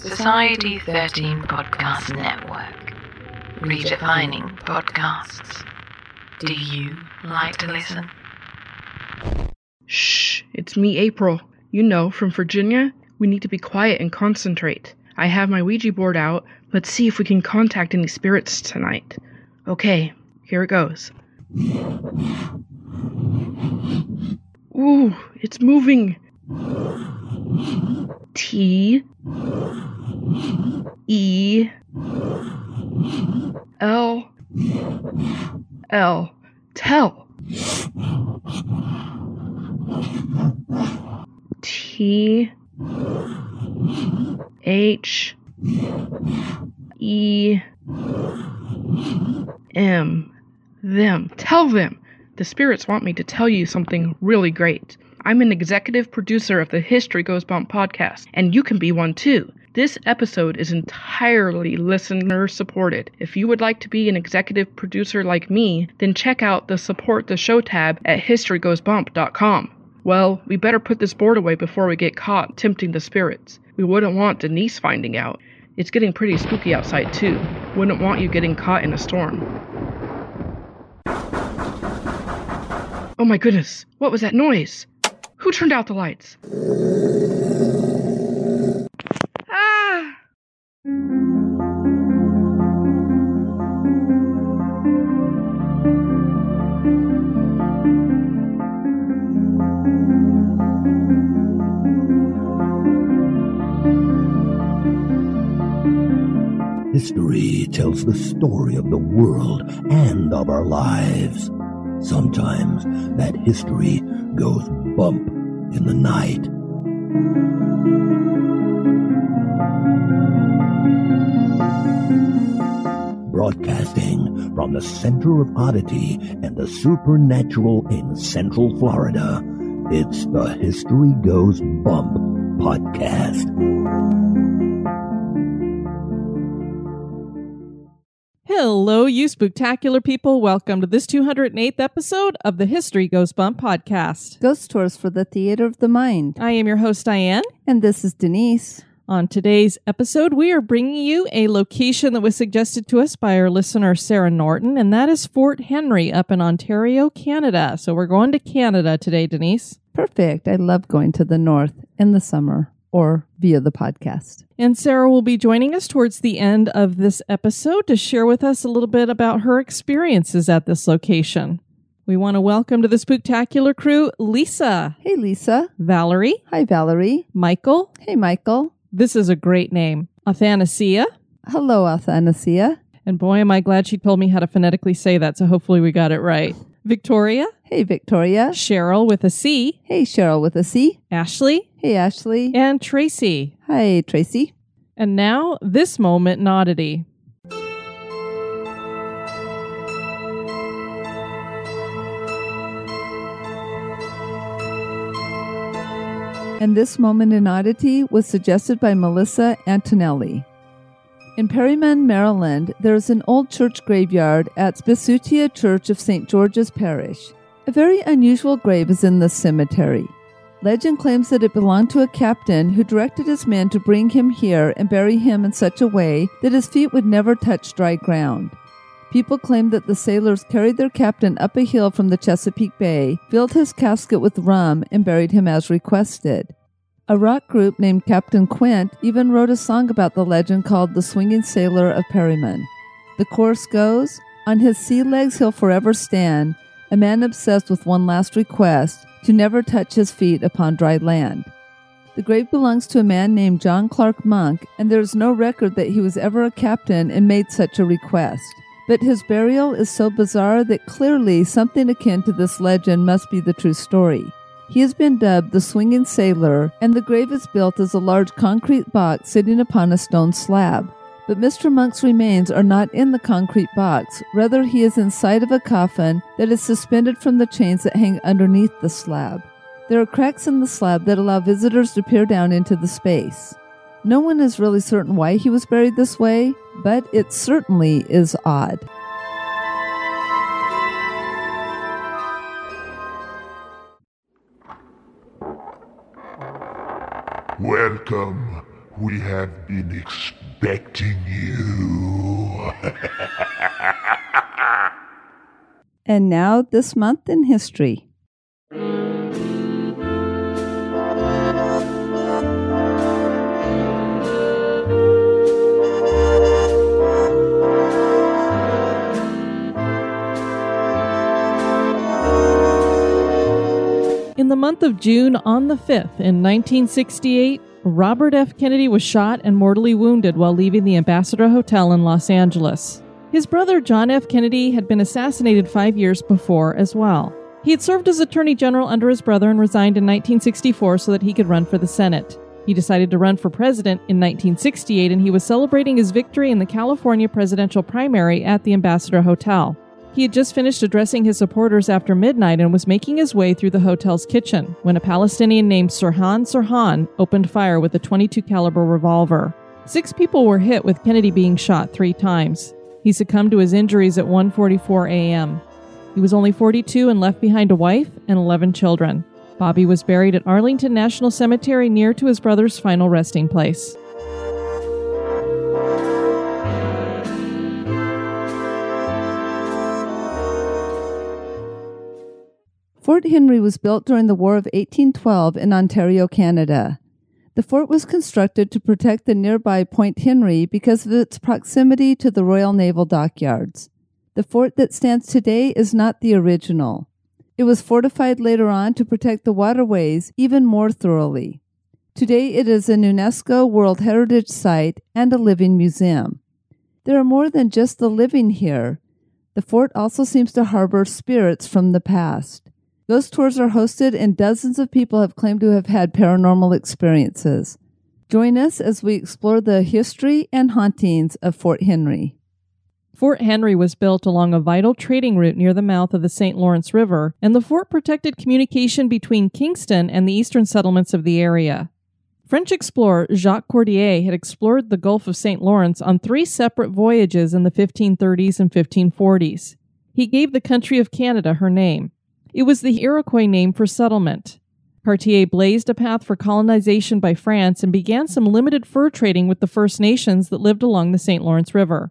Society 13 Podcast Network. Redefining podcasts. Do you like to listen? Shh, it's me, April. You know, from Virginia, we need to be quiet and concentrate. I have my Ouija board out. Let's see if we can contact any spirits tonight. Okay, here it goes. Ooh, it's moving. T-E-L-L. Tell. T-H-E-M. Them. Tell them. The spirits want me to tell you something really great. I'm an executive producer of the History Goes Bump podcast, and you can be one too. This episode is entirely listener-supported. If you would like to be an executive producer like me, then check out the Support the Show tab at historygoesbump.com. Well, we better put this board away before we get caught tempting the spirits. We wouldn't want Denise finding out. It's getting pretty spooky outside too. Wouldn't want you getting caught in a storm. Oh my goodness, what was that noise? Who turned out the lights? Ah! History tells the story of the world and of our lives. Sometimes that history goes bump in the night. Broadcasting from the center of oddity and the supernatural in Central Florida, it's the History Goes Bump podcast. Hello, you spooktacular people. Welcome to this 208th episode of the History Goes Bump podcast. Ghost tours for the theater of the mind. I am your host, Diane. And this is Denise. On today's episode, we are bringing you a location that was suggested to us by our listener, Sarah Norton, and that is Fort Henry up in Ontario, Canada. So we're going to Canada today, Denise. Perfect. I love going to the north in the summer. Or via the podcast. And Sarah will be joining us towards the end of this episode to share with us a little bit about her experiences at this location. We want to welcome to the spooktacular crew, Lisa. Hey, Lisa. Valerie. Hi, Valerie. Michael. Hey, Michael. This is a great name. Athanasia. Hello, Athanasia. And boy, am I glad she told me how to phonetically say that, so hopefully we got it right. Victoria. Hey, Victoria. Cheryl with a C. Hey, Cheryl with a C. Ashley. Hey, Ashley. And Tracy. Hi, Tracy. And now, this moment in oddity. And this moment in oddity was suggested by Melissa Antonelli. In Perryman, Maryland, there is an old church graveyard at Spesutia Church of St. George's Parish. A very unusual grave is in this cemetery. Legend claims that it belonged to a captain who directed his men to bring him here and bury him in such a way that his feet would never touch dry ground. People claim that the sailors carried their captain up a hill from the Chesapeake Bay, filled his casket with rum, and buried him as requested. A rock group named Captain Quint even wrote a song about the legend called The Swinging Sailor of Perryman. The chorus goes, "On his sea legs he'll forever stand, a man obsessed with one last request, to never touch his feet upon dry land." The grave belongs to a man named John Clark Monk, and there is no record that he was ever a captain and made such a request. But his burial is so bizarre that clearly something akin to this legend must be the true story. He has been dubbed the Swinging Sailor, and the grave is built as a large concrete box sitting upon a stone slab. But Mr. Monk's remains are not in the concrete box, rather he is inside of a coffin that is suspended from the chains that hang underneath the slab. There are cracks in the slab that allow visitors to peer down into the space. No one is really certain why he was buried this way, but it certainly is odd. Welcome, We have been expecting you. And now, this month in history. In the month of June, on the 5th, in 1968, Robert F. Kennedy was shot and mortally wounded while leaving the Ambassador Hotel in Los Angeles. His brother, John F. Kennedy, had been assassinated 5 years before as well. He had served as Attorney General under his brother and resigned in 1964 so that he could run for the Senate. He decided to run for president in 1968, and he was celebrating his victory in the California presidential primary at the Ambassador Hotel. He had just finished addressing his supporters after midnight and was making his way through the hotel's kitchen when a Palestinian named Sirhan Sirhan opened fire with a .22 caliber revolver. 6 people were hit, with Kennedy being shot 3 times. He succumbed to his injuries at 1:44 a.m. He was only 42 and left behind a wife and 11 children. Bobby was buried at Arlington National Cemetery near to his brother's final resting place. Fort Henry was built during the War of 1812 in Ontario, Canada. The fort was constructed to protect the nearby Point Henry because of its proximity to the Royal Naval Dockyards. The fort that stands today is not the original. It was fortified later on to protect the waterways even more thoroughly. Today it is an UNESCO World Heritage Site and a living museum. There are more than just the living here. The fort also seems to harbor spirits from the past. Ghost tours are hosted, and dozens of people have claimed to have had paranormal experiences. Join us as we explore the history and hauntings of Fort Henry. Fort Henry was built along a vital trading route near the mouth of the St. Lawrence River, and the fort protected communication between Kingston and the eastern settlements of the area. French explorer Jacques Cordier had explored the Gulf of St. Lawrence on 3 separate voyages in the 1530s and 1540s. He gave the country of Canada her name. It was the Iroquois name for settlement. Cartier blazed a path for colonization by France and began some limited fur trading with the First Nations that lived along the St. Lawrence River.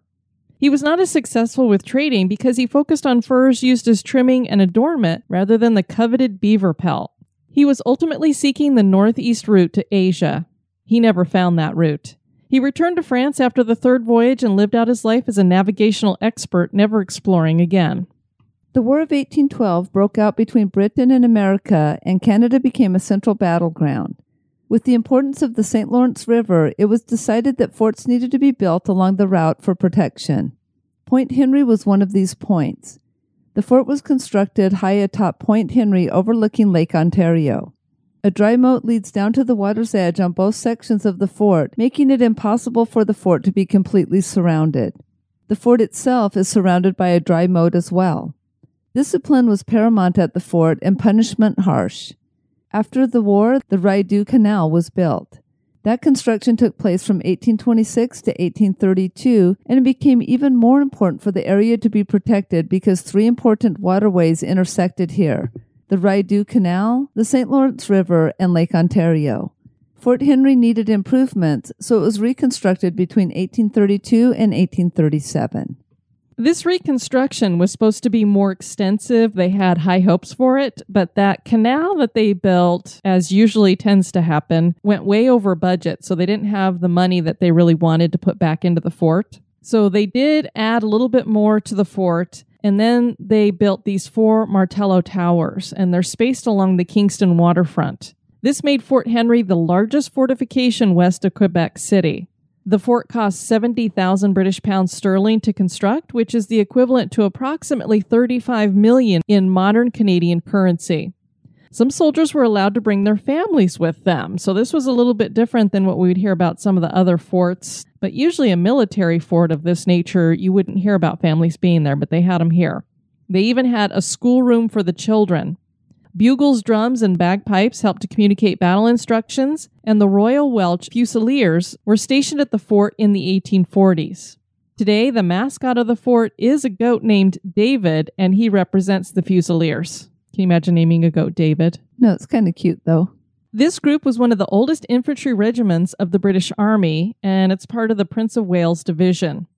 He was not as successful with trading because he focused on furs used as trimming and adornment rather than the coveted beaver pelt. He was ultimately seeking the northeast route to Asia. He never found that route. He returned to France after the third voyage and lived out his life as a navigational expert, never exploring again. The War of 1812 broke out between Britain and America, and Canada became a central battleground. With the importance of the St. Lawrence River, it was decided that forts needed to be built along the route for protection. Point Henry was one of these points. The fort was constructed high atop Point Henry overlooking Lake Ontario. A dry moat leads down to the water's edge on both sections of the fort, making it impossible for the fort to be completely surrounded. The fort itself is surrounded by a dry moat as well. Discipline was paramount at the fort and punishment harsh. After the war, the Rideau Canal was built. That construction took place from 1826 to 1832, and it became even more important for the area to be protected because 3 important waterways intersected here: the Rideau Canal, the St. Lawrence River, and Lake Ontario. Fort Henry needed improvements, so it was reconstructed between 1832 and 1837. This reconstruction was supposed to be more extensive. They had high hopes for it, but that canal that they built, as usually tends to happen, went way over budget, so they didn't have the money that they really wanted to put back into the fort. So they did add a little bit more to the fort, and then they built these 4 Martello Towers, and they're spaced along the Kingston waterfront. This made Fort Henry the largest fortification west of Quebec City. The fort cost 70,000 British pounds sterling to construct, which is the equivalent to approximately $35 million in modern Canadian currency. Some soldiers were allowed to bring their families with them, so this was a little bit different than what we would hear about some of the other forts. But usually a military fort of this nature, you wouldn't hear about families being there, but they had them here. They even had a schoolroom for the children. Bugles, drums, and bagpipes helped to communicate battle instructions, and the Royal Welsh Fusiliers were stationed at the fort in the 1840s. Today, the mascot of the fort is a goat named David, and he represents the Fusiliers. Can you imagine naming a goat David? No, it's kind of cute, though. This group was one of the oldest infantry regiments of the British Army, and it's part of the Prince of Wales Division.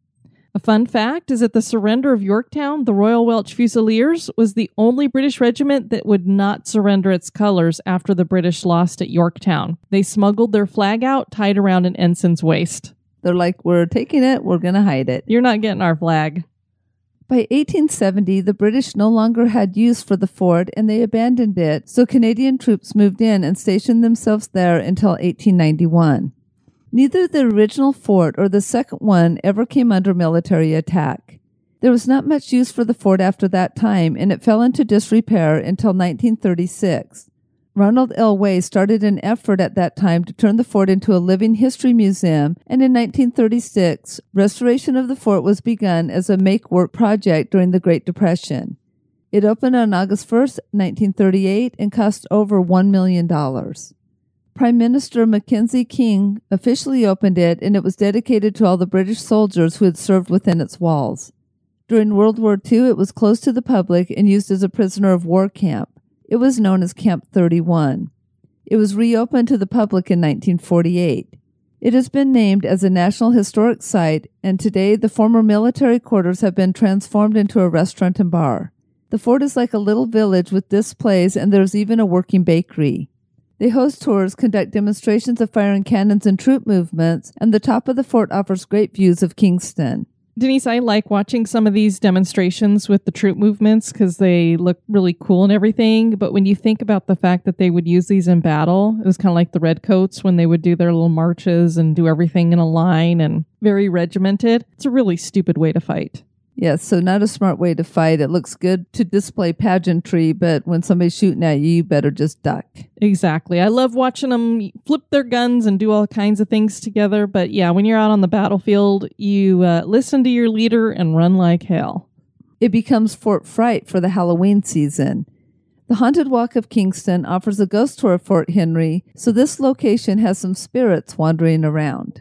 A fun fact is at the surrender of Yorktown, the Royal Welch Fusiliers was the only British regiment that would not surrender its colors after the British lost at Yorktown. They smuggled their flag out, tied around an ensign's waist. They're like, we're taking it, we're going to hide it. You're not getting our flag. By 1870, the British no longer had use for the fort and they abandoned it, so Canadian troops moved in and stationed themselves there until 1891. Neither the original fort or the second one ever came under military attack. There was not much use for the fort after that time, and it fell into disrepair until 1936. Ronald L. Way started an effort at that time to turn the fort into a living history museum, and in 1936, restoration of the fort was begun as a make-work project during the Great Depression. It opened on August 1, 1938, and cost over $1 million. Prime Minister Mackenzie King officially opened it, and it was dedicated to all the British soldiers who had served within its walls. During World War II, it was closed to the public and used as a prisoner of war camp. It was known as Camp 31. It was reopened to the public in 1948. It has been named as a National Historic Site, and today the former military quarters have been transformed into a restaurant and bar. The fort is like a little village with displays, and there's even a working bakery. They host tours, conduct demonstrations of fire and cannons and troop movements, and the top of the fort offers great views of Kingston. Denise, I like watching some of these demonstrations with the troop movements because they look really cool and everything. But when you think about the fact that they would use these in battle, it was kind of like the Redcoats when they would do their little marches and do everything in a line and very regimented. It's a really stupid way to fight. Yes, so not a smart way to fight. It looks good to display pageantry, but when somebody's shooting at you, you better just duck. Exactly. I love watching them flip their guns and do all kinds of things together. But yeah, when you're out on the battlefield, you listen to your leader and run like hell. It becomes Fort Fright for the Halloween season. The Haunted Walk of Kingston offers a ghost tour of Fort Henry, so this location has some spirits wandering around.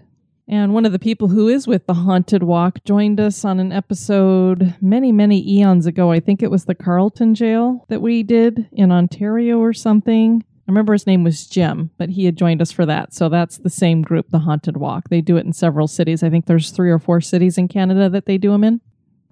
And one of the people who is with The Haunted Walk joined us on an episode many, many eons ago. I think it was the Carlton Jail that we did in Ontario or something. I remember his name was Jim, but he had joined us for that. So that's the same group, The Haunted Walk. They do it in several cities. I think there's 3 or 4 cities in Canada that they do them in.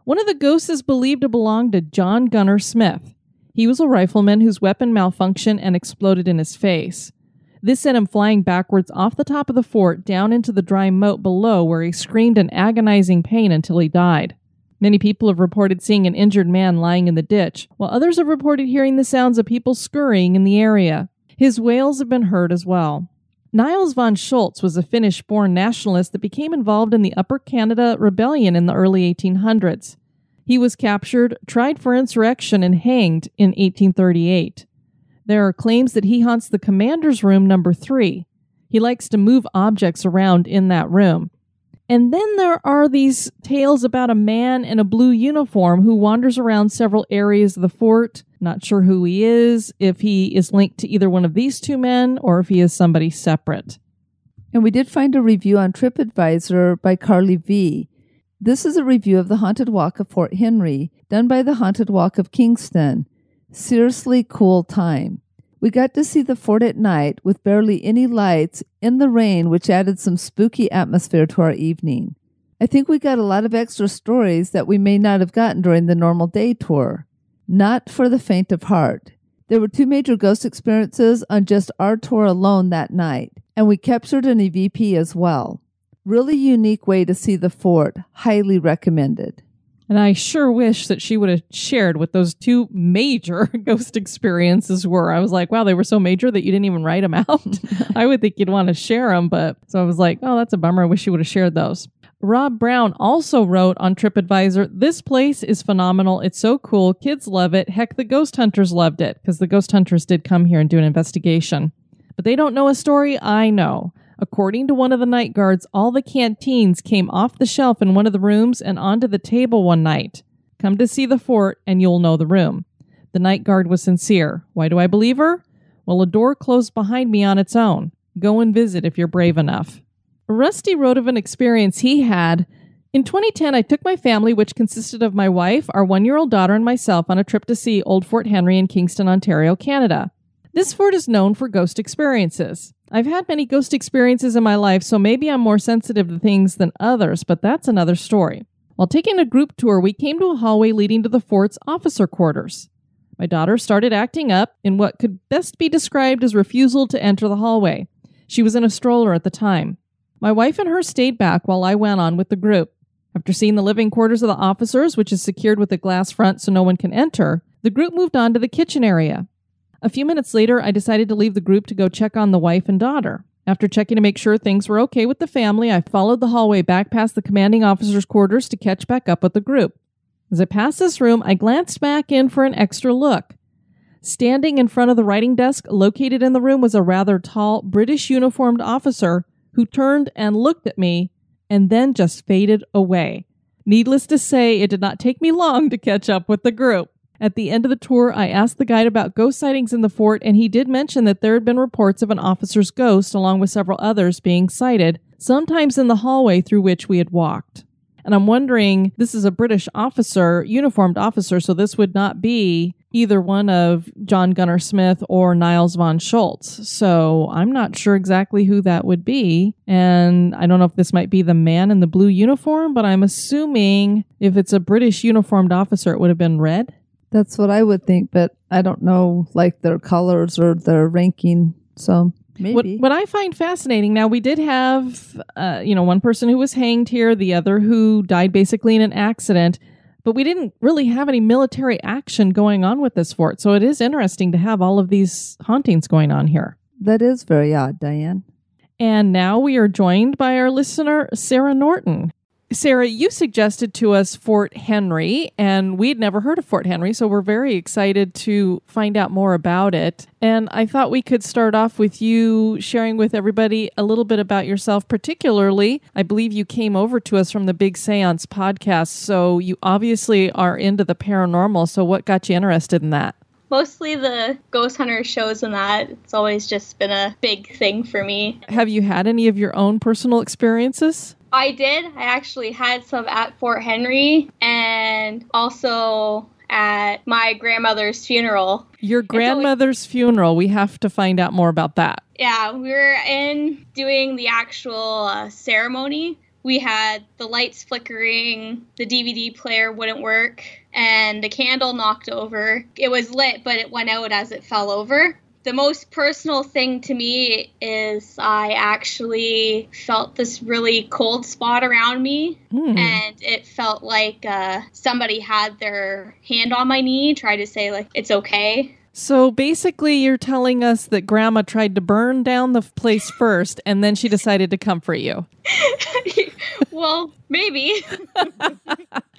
One of the ghosts is believed to belong to John Gunner Smith. He was a rifleman whose weapon malfunctioned and exploded in his face. This sent him flying backwards off the top of the fort down into the dry moat below where he screamed in agonizing pain until he died. Many people have reported seeing an injured man lying in the ditch, while others have reported hearing the sounds of people scurrying in the area. His wails have been heard as well. Nils von Schoultz was a Finnish-born nationalist that became involved in the Upper Canada Rebellion in the early 1800s. He was captured, tried for insurrection, and hanged in 1838. There are claims that he haunts the commander's room number 3. He likes to move objects around in that room. And then there are these tales about a man in a blue uniform who wanders around several areas of the fort. Not sure who he is, if he is linked to either one of these two men, or if he is somebody separate. And we did find a review on TripAdvisor by Carly V. This is a review of The Haunted Walk of Fort Henry, done by The Haunted Walk of Kingston. Seriously cool time. We got to see the fort at night with barely any lights in the rain, which added some spooky atmosphere to our evening. I think we got a lot of extra stories that we may not have gotten during the normal day tour. Not for the faint of heart. There were 2 major ghost experiences on just our tour alone that night, and we captured an EVP as well. Really unique way to see the fort. Highly recommended. And I sure wish that she would have shared what those 2 major ghost experiences were. I was like, wow, they were so major that you didn't even write them out. I would think you'd want to share them, but so I was like, oh, that's a bummer. I wish she would have shared those. Rob Brown also wrote on TripAdvisor, this place is phenomenal. It's so cool. Kids love it. Heck, the ghost hunters loved it because the ghost hunters did come here and do an investigation. But they don't know a story I know. According to one of the night guards, all the canteens came off the shelf in one of the rooms and onto the table one night. Come to see the fort and you'll know the room. The night guard was sincere. Why do I believe her? Well, a door closed behind me on its own. Go and visit if you're brave enough. Rusty wrote of an experience he had. In 2010, I took my family, which consisted of my wife, our 1-year-old daughter, and myself on a trip to see Old Fort Henry in Kingston, Ontario, Canada. This fort is known for ghost experiences. I've had many ghost experiences in my life, so maybe I'm more sensitive to things than others, but that's another story. While taking a group tour, we came to a hallway leading to the fort's officer quarters. My daughter started acting up in what could best be described as refusal to enter the hallway. She was in a stroller at the time. My wife and her stayed back while I went on with the group. After seeing the living quarters of the officers, which is secured with a glass front so no one can enter, the group moved on to the kitchen area. A few minutes later, I decided to leave the group to go check on the wife and daughter. After checking to make sure things were okay with the family, I followed the hallway back past the commanding officer's quarters to catch back up with the group. As I passed this room, I glanced back in for an extra look. Standing in front of the writing desk located in the room was a rather tall, British-uniformed officer who turned and looked at me and then just faded away. Needless to say, it did not take me long to catch up with the group. At the end of the tour, I asked the guide about ghost sightings in the fort, and he did mention that there had been reports of an officer's ghost, along with several others being sighted, sometimes in the hallway through which we had walked. And I'm wondering, this is a British officer, uniformed officer, so this would not be either one of John Gunner Smith or Nils von Schoultz. So I'm not sure exactly who that would be. And I don't know if this might be the man in the blue uniform, but I'm assuming if it's a British uniformed officer, it would have been red. That's what I would think, but I don't know, like, their colors or their ranking, so... Maybe. What I find fascinating, now we did have, one person who was hanged here, the other who died basically in an accident, but we didn't really have any military action going on with this fort. So it is interesting to have all of these hauntings going on here. That is very odd, Diane. And now we are joined by our listener, Sarah Norton. Sarah, you suggested to us Fort Henry, and we'd never heard of Fort Henry, so we're very excited to find out more about it. And I thought we could start off with you sharing with everybody a little bit about yourself, particularly, I believe you came over to us from the Big Seance podcast, so you obviously are into the paranormal, so what got you interested in that? Mostly the ghost hunter shows and that. It's always just been a big thing for me. Have you had any of your own personal experiences? I did. I actually had some at Fort Henry and also at my grandmother's funeral. Your grandmother's funeral. We have to find out more about that. Yeah, we were in doing the actual ceremony. We had the lights flickering, the DVD player wouldn't work, and the candle knocked over. It was lit, but it went out as it fell over. The most personal thing to me is I actually felt this really cold spot around me, and it felt like somebody had their hand on my knee, tried to say, like, it's okay. So basically you're telling us that Grandma tried to burn down the place first, and then she decided to comfort you. Well, maybe.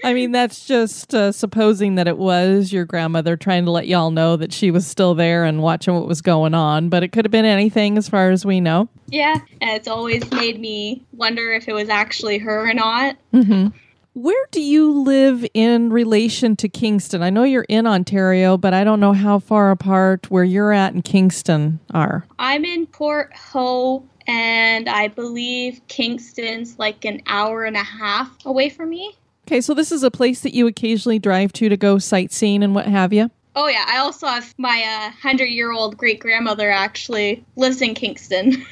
I mean, that's just supposing that it was your grandmother trying to let y'all know that she was still there and watching what was going on. But it could have been anything as far as we know. Yeah, it's always made me wonder if it was actually her or not. Mm-hmm. Where do you live in relation to Kingston? I know you're in Ontario, but I don't know how far apart where you're at and Kingston are. I'm in Port Hope. And I believe Kingston's like an hour and a half away from me. Okay, so this is a place that you occasionally drive to go sightseeing and what have you? Oh, yeah. I also have my 100-year-old great-grandmother actually lives in Kingston.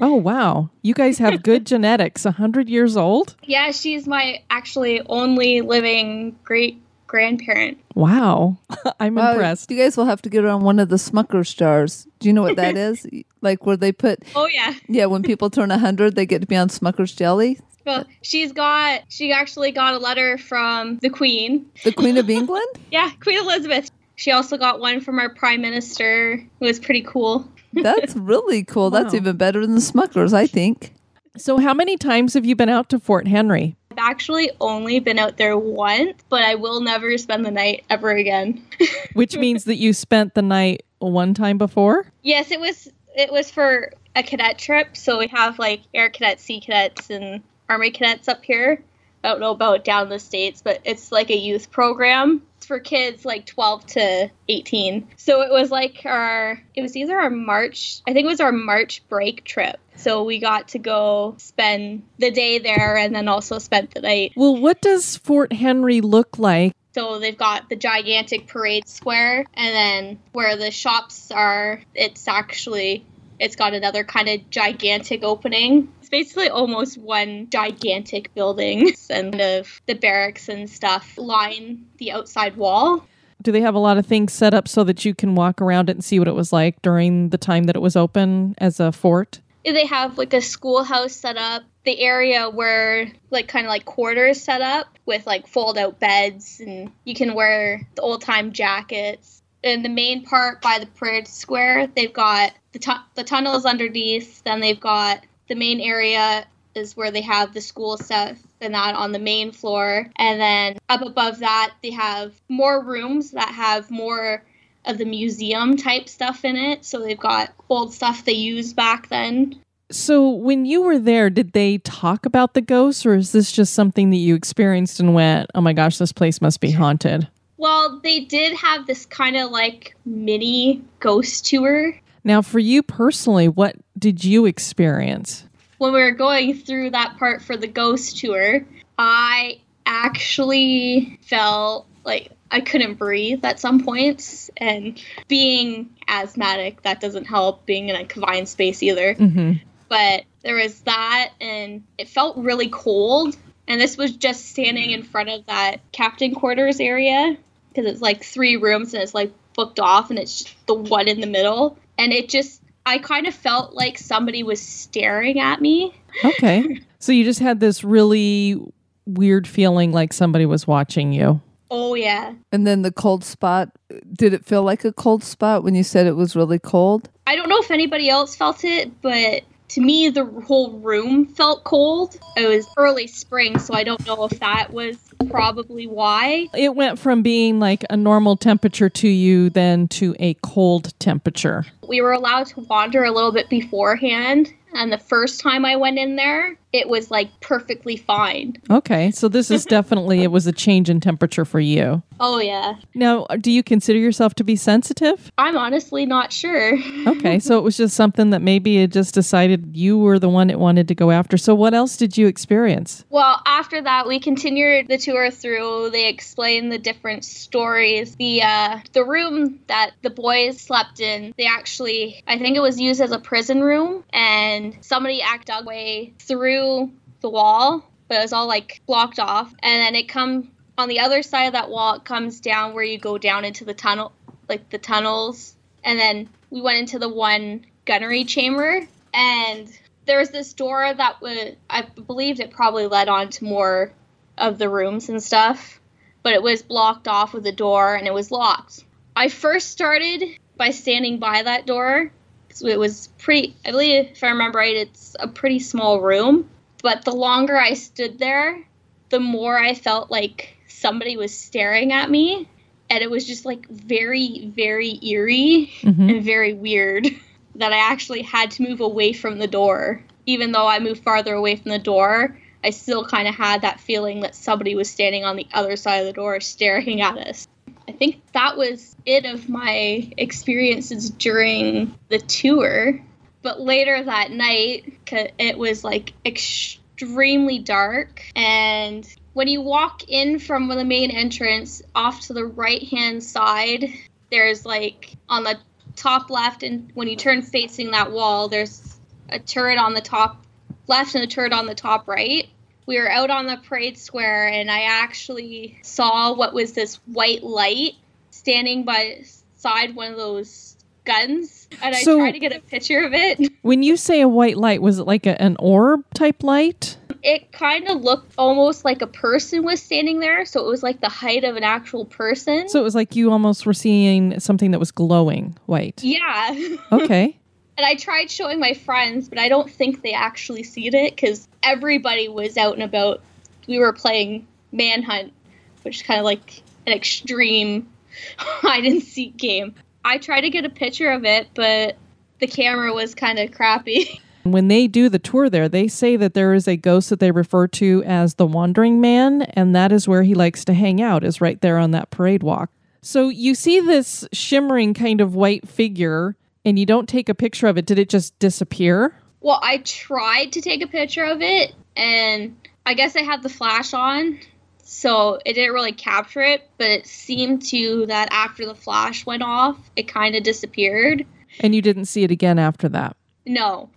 Oh, wow. You guys have good genetics. 100 years old? Yeah, she's my actually only living great-grandparent. Wow. I'm impressed. You guys will have to get her on one of the Smucker's jars. Do you know what that is? Like where they put... Oh, yeah. Yeah, when people turn 100, they get to be on Smucker's jelly. Well, she actually got a letter from the Queen. The Queen of England? Yeah, Queen Elizabeth. She also got one from our Prime Minister. It was pretty cool. That's really cool. Wow. That's even better than the Smucker's, I think. So how many times have you been out to Fort Henry? I've actually only been out there once, but I will never spend the night ever again. Which means that you spent the night one time before? Yes, it was for a cadet trip. So we have like air cadets, sea cadets, and army cadets up here. I don't know about down in the States, but it's like a youth program. It's for kids like 12 to 18. So it was like our March break trip. So we got to go spend the day there and then also spent the night. Well, what does Fort Henry look like? So they've got the gigantic parade square, and then where the shops are, it's got another kind of gigantic opening. It's basically almost one gigantic building, and the barracks and stuff line the outside wall. Do they have a lot of things set up so that you can walk around it and see what it was like during the time that it was open as a fort? They have like a schoolhouse set up, the area where kind of quarters set up with fold out beds, and you can wear the old time jackets. In the main part by the parade square, they've got the tunnels underneath. Then they've got the main area is where they have the school stuff and that on the main floor. And then up above that, they have more rooms that have more of the museum type stuff in it. So they've got old stuff they used back then. So when you were there, did they talk about the ghosts, or is this just something that you experienced and went, oh my gosh, this place must be haunted? Well, they did have this kind of mini ghost tour. Now for you personally, what did you experience? When we were going through that part for the ghost tour, I actually felt like I couldn't breathe at some points, and being asthmatic, that doesn't help being in a confined space either. Mm-hmm. But there was that, and it felt really cold. And this was just standing in front of that captain quarters area, because it's 3 rooms and it's booked off, and it's just the one in the middle. And it just, I kind of felt like somebody was staring at me. Okay. So you just had this really weird feeling like somebody was watching you. Oh, yeah. And then the cold spot, did it feel like a cold spot when you said it was really cold? I don't know if anybody else felt it, but to me, the whole room felt cold. It was early spring, so I don't know if that was probably why. It went from being a normal temperature to you then to a cold temperature. We were allowed to wander a little bit beforehand, and the first time I went in there, it was perfectly fine. Okay, so this is definitely, it was a change in temperature for you. Oh, yeah. Now, do you consider yourself to be sensitive? I'm honestly not sure. Okay, so it was just something that maybe it just decided you were the one it wanted to go after. So what else did you experience? Well, after that, we continued the tour through. They explained the different stories. The room that the boys slept in, they actually, I think it was used as a prison room, and somebody dug their way through the wall, but it was all blocked off, and then it comes on the other side of that wall. It comes down where you go down into the tunnel, the tunnels, and then we went into the one gunnery chamber, and there was this door that I believed it probably led on to more of the rooms and stuff, but it was blocked off with a door and it was locked. I first started by standing by that door. So it was pretty, I believe, if I remember right, it's a pretty small room. But the longer I stood there, the more I felt like somebody was staring at me. And it was just very, very eerie and very weird that I actually had to move away from the door. Even though I moved farther away from the door, I still kind of had that feeling that somebody was standing on the other side of the door staring at us. I think that was it of my experiences during the tour. But later that night, it was extremely dark. And when you walk in from the main entrance, off to the right-hand side, there's on the top left, and when you turn facing that wall, there's a turret on the top left and a turret on the top right. We were out on the parade square, and I actually saw what was this white light standing by side one of those guns, and I tried to get a picture of it. When you say a white light, was it an orb type light? It kind of looked almost like a person was standing there, so it was the height of an actual person. So it was you almost were seeing something that was glowing white. Yeah. Okay. And I tried showing my friends, but I don't think they actually seen it because everybody was out and about. We were playing Manhunt, which is kind of an extreme hide-and-seek game. I tried to get a picture of it, but the camera was kind of crappy. When they do the tour there, they say that there is a ghost that they refer to as the Wandering Man, and that is where he likes to hang out, is right there on that parade walk. So you see this shimmering kind of white figure, and you don't take a picture of it. Did it just disappear? Well, I tried to take a picture of it, and I guess I had the flash on, so it didn't really capture it, but it seemed to that after the flash went off, it kind of disappeared. And you didn't see it again after that? No.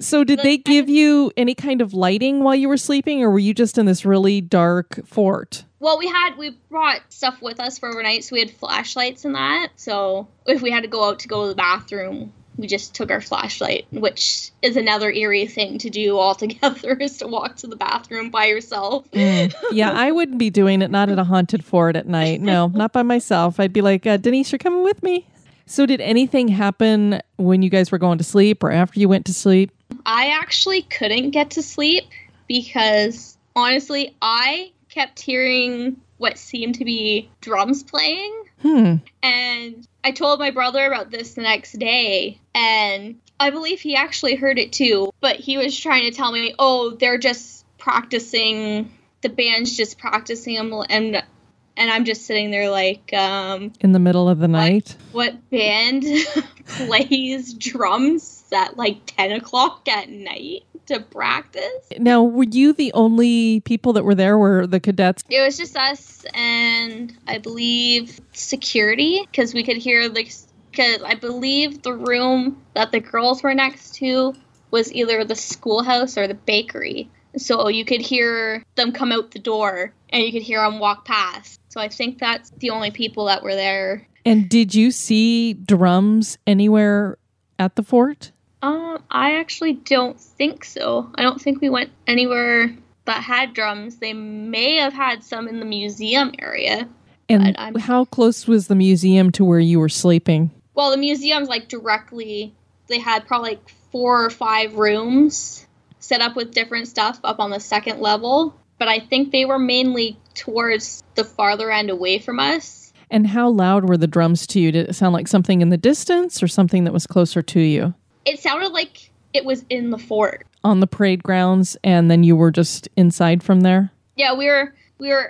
So did they give you any kind of lighting while you were sleeping, or were you just in this really dark fort? Well, we brought stuff with us for overnight, so we had flashlights and that. So if we had to go out to go to the bathroom, we just took our flashlight, which is another eerie thing to do altogether, is to walk to the bathroom by yourself. Yeah, I wouldn't be doing it, not at a haunted fort at night. No, not by myself. I'd be like, Denise, you're coming with me. So did anything happen when you guys were going to sleep or after you went to sleep? I actually couldn't get to sleep because, honestly, I kept hearing what seemed to be drums playing. And I told my brother about this the next day, and I believe he actually heard it too. But he was trying to tell me, oh, they're just practicing, the band's just practicing, and I'm just sitting there like... in the middle of the night? What band plays drums at like 10 o'clock at night to practice? Now, were you the only people that were there? Were the cadets? It was just us and I believe security, because we could hear... Because I believe the room that the girls were next to was either the schoolhouse or the bakery. So you could hear them come out the door and you could hear them walk past. So I think that's the only people that were there. And did you see drums anywhere at the fort? I actually don't think so. I don't think we went anywhere that had drums. They may have had some in the museum area. And how close was the museum to where you were sleeping? Well, the museum's like directly, they had probably like 4 or 5 rooms set up with different stuff up on the second level. But I think they were mainly towards the farther end away from us. And how loud were the drums to you? Did it sound like something in the distance or something that was closer to you? It sounded like it was in the fort. On the parade grounds, and then you were just inside from there? Yeah, we were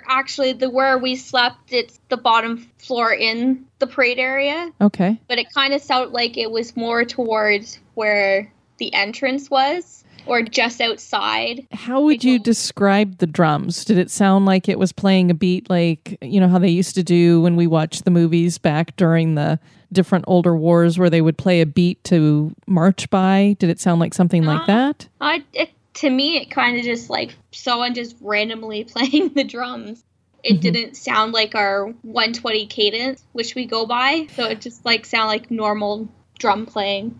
actually, where we slept, it's the bottom floor in the parade area. Okay. But it kind of sounded like it was more towards where the entrance was. Or just outside. How would you describe the drums? Did it sound like it was playing a beat like, you know, how they used to do when we watched the movies back during the different older wars where they would play a beat to march by? Did it sound like something like that? To me, it kind of just like someone just randomly playing the drums. It didn't sound like our 120 cadence, which we go by. So it just like sounded like normal drum playing.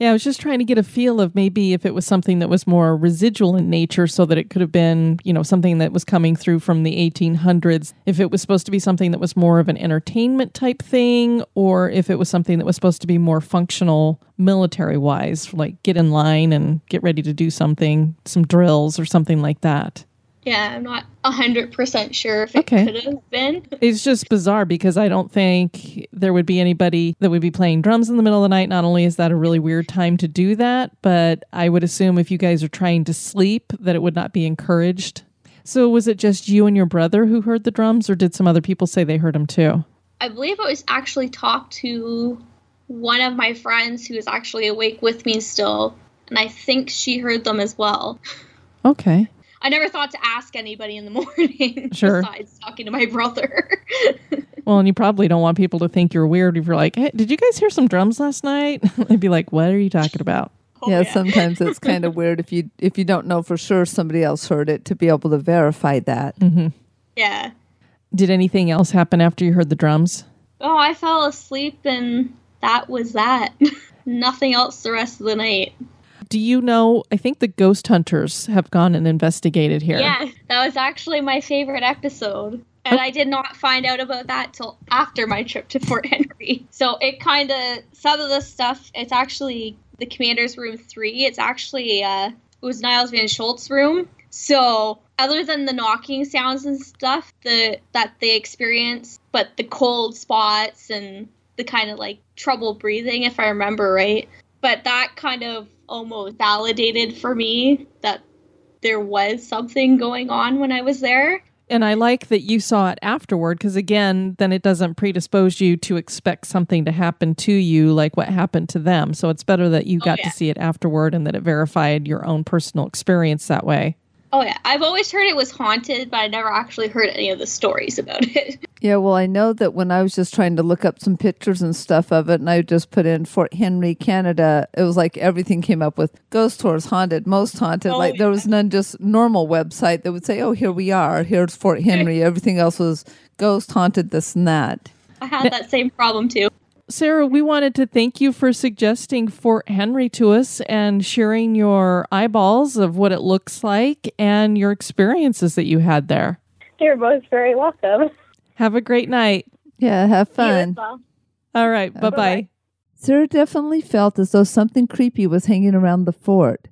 Yeah, I was just trying to get a feel of maybe if it was something that was more residual in nature so that it could have been, you know, something that was coming through from the 1800s. If it was supposed to be something that was more of an entertainment type thing, or if it was something that was supposed to be more functional military-wise, like get in line and get ready to do something, some drills or something like that. Yeah, I'm not 100% sure if it could have been. It's just bizarre because I don't think there would be anybody that would be playing drums in the middle of the night. Not only is that a really weird time to do that, but I would assume if you guys are trying to sleep that it would not be encouraged. So was it just you and your brother who heard the drums, or did some other people say they heard them too? I believe I was actually talked to one of my friends who is actually awake with me still, and I think she heard them as well. Okay. I never thought to ask anybody in the morning besides talking to my brother. Well, and you probably don't want people to think you're weird if you're like, hey, did you guys hear some drums last night? They'd be like, what are you talking about? Oh, yeah, sometimes it's kind of weird if you don't know for sure somebody else heard it to be able to verify that. Mm-hmm. Yeah. Did anything else happen after you heard the drums? Oh, I fell asleep and that was that. Nothing else the rest of the night. Do you know, I think the ghost hunters have gone and investigated here. Yeah, that was actually my favorite episode. And I did not find out about that till after my trip to Fort Henry. So it kind of, some of the stuff, it's actually the Commander's Room 3. It's actually, it was Nils von Schoultz's room. So other than the knocking sounds and stuff that they experienced, but the cold spots and the kind of like trouble breathing, if I remember right. But that kind of almost validated for me that there was something going on when I was there. And I like that you saw it afterward, because again, then it doesn't predispose you to expect something to happen to you like what happened to them. So it's better that you got to see it afterward and that it verified your own personal experience that way. Oh, yeah. I've always heard it was haunted, but I never actually heard any of the stories about it. Yeah, well, I know that when I was just trying to look up some pictures and stuff of it, and I just put in Fort Henry, Canada, it was like everything came up with ghost tours, haunted, most haunted. Oh, like there was none just normal website that would say, oh, here we are. Here's Fort Henry. Everything else was ghost, haunted, this and that. I had that same problem, too. Sarah, we wanted to thank you for suggesting Fort Henry to us and sharing your eyeballs of what it looks like and your experiences that you had there. You're both very welcome. Have a great night. Yeah, have fun. Well. All right, bye-bye. Bye-bye. Sarah definitely felt as though something creepy was hanging around the fort.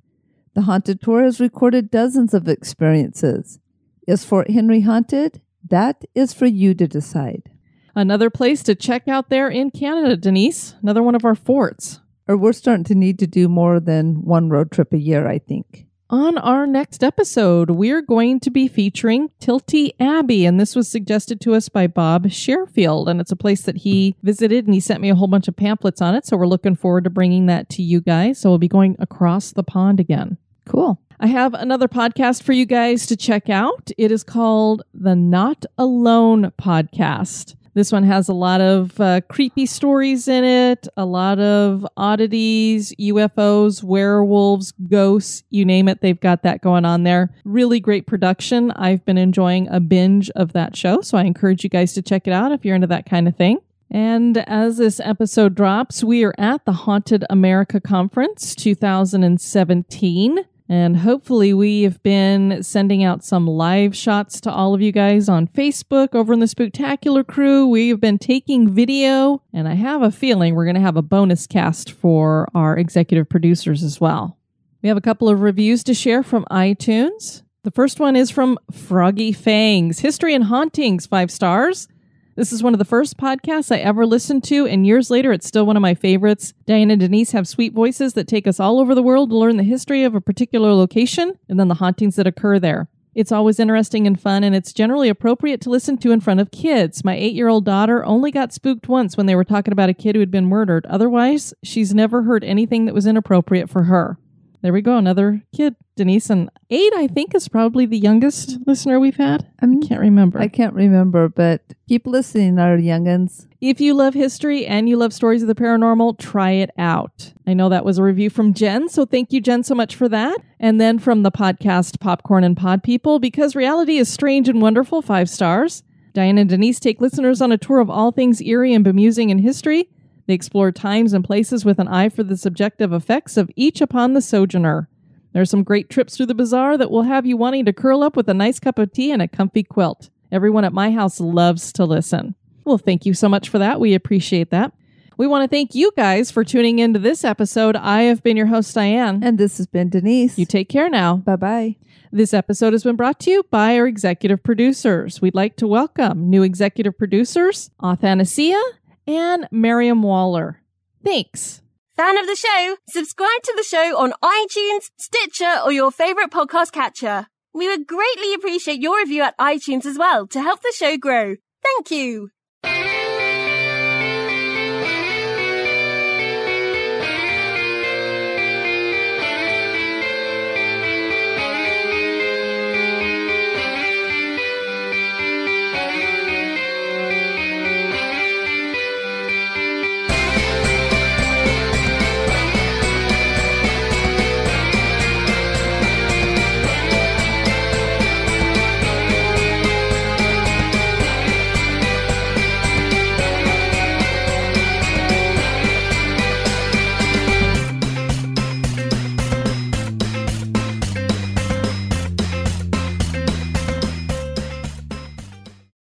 The haunted tour has recorded dozens of experiences. Is Fort Henry haunted? That is for you to decide. Another place to check out there in Canada, Denise. Another one of our forts. Or we're starting to need to do more than one road trip a year, I think. On our next episode, we're going to be featuring Tilty Abbey, and this was suggested to us by Bob Sherfield, and it's a place that he visited, and he sent me a whole bunch of pamphlets on it, so we're looking forward to bringing that to you guys. So we'll be going across the pond again. Cool. I have another podcast for you guys to check out. It is called the Not Alone Podcast. This one has a lot of creepy stories in it, a lot of oddities, UFOs, werewolves, ghosts, you name it. They've got that going on there. Really great production. I've been enjoying a binge of that show, so I encourage you guys to check it out if you're into that kind of thing. And as this episode drops, we are at the Haunted America Conference 2017. And hopefully we have been sending out some live shots to all of you guys on Facebook over in the Spooktacular Crew. We've been taking video, and I have a feeling we're going to have a bonus cast for our executive producers as well. We have a couple of reviews to share from iTunes. The first one is from Froggy Fangs. History and Hauntings, 5 stars. This is one of the first podcasts I ever listened to, and years later, it's still one of my favorites. Diane and Denise have sweet voices that take us all over the world to learn the history of a particular location and then the hauntings that occur there. It's always interesting and fun, and it's generally appropriate to listen to in front of kids. My 8-year-old daughter only got spooked once when they were talking about a kid who had been murdered. Otherwise, she's never heard anything that was inappropriate for her. There we go, another kid, Denise. And 8, I think, is probably the youngest listener we've had. I can't remember, but keep listening, our youngins. If you love history and you love stories of the paranormal, try it out. I know that was a review from Jen, so thank you, Jen, so much for that. And then from the podcast Popcorn and Pod People, because reality is strange and wonderful, 5 stars. Diane and Denise take listeners on a tour of all things eerie and bemusing in history. They explore times and places with an eye for the subjective effects of each upon the sojourner. There are some great trips through the bazaar that will have you wanting to curl up with a nice cup of tea and a comfy quilt. Everyone at my house loves to listen. Well, thank you so much for that. We appreciate that. We want to thank you guys for tuning into this episode. I have been your host, Diane. And this has been Denise. You take care now. Bye-bye. This episode has been brought to you by our executive producers. We'd like to welcome new executive producers, Athanasia and Miriam Waller. Thanks. Fan of the show? Subscribe to the show on iTunes, Stitcher, or your favorite podcast catcher. We would greatly appreciate your review at iTunes as well to help the show grow. Thank you.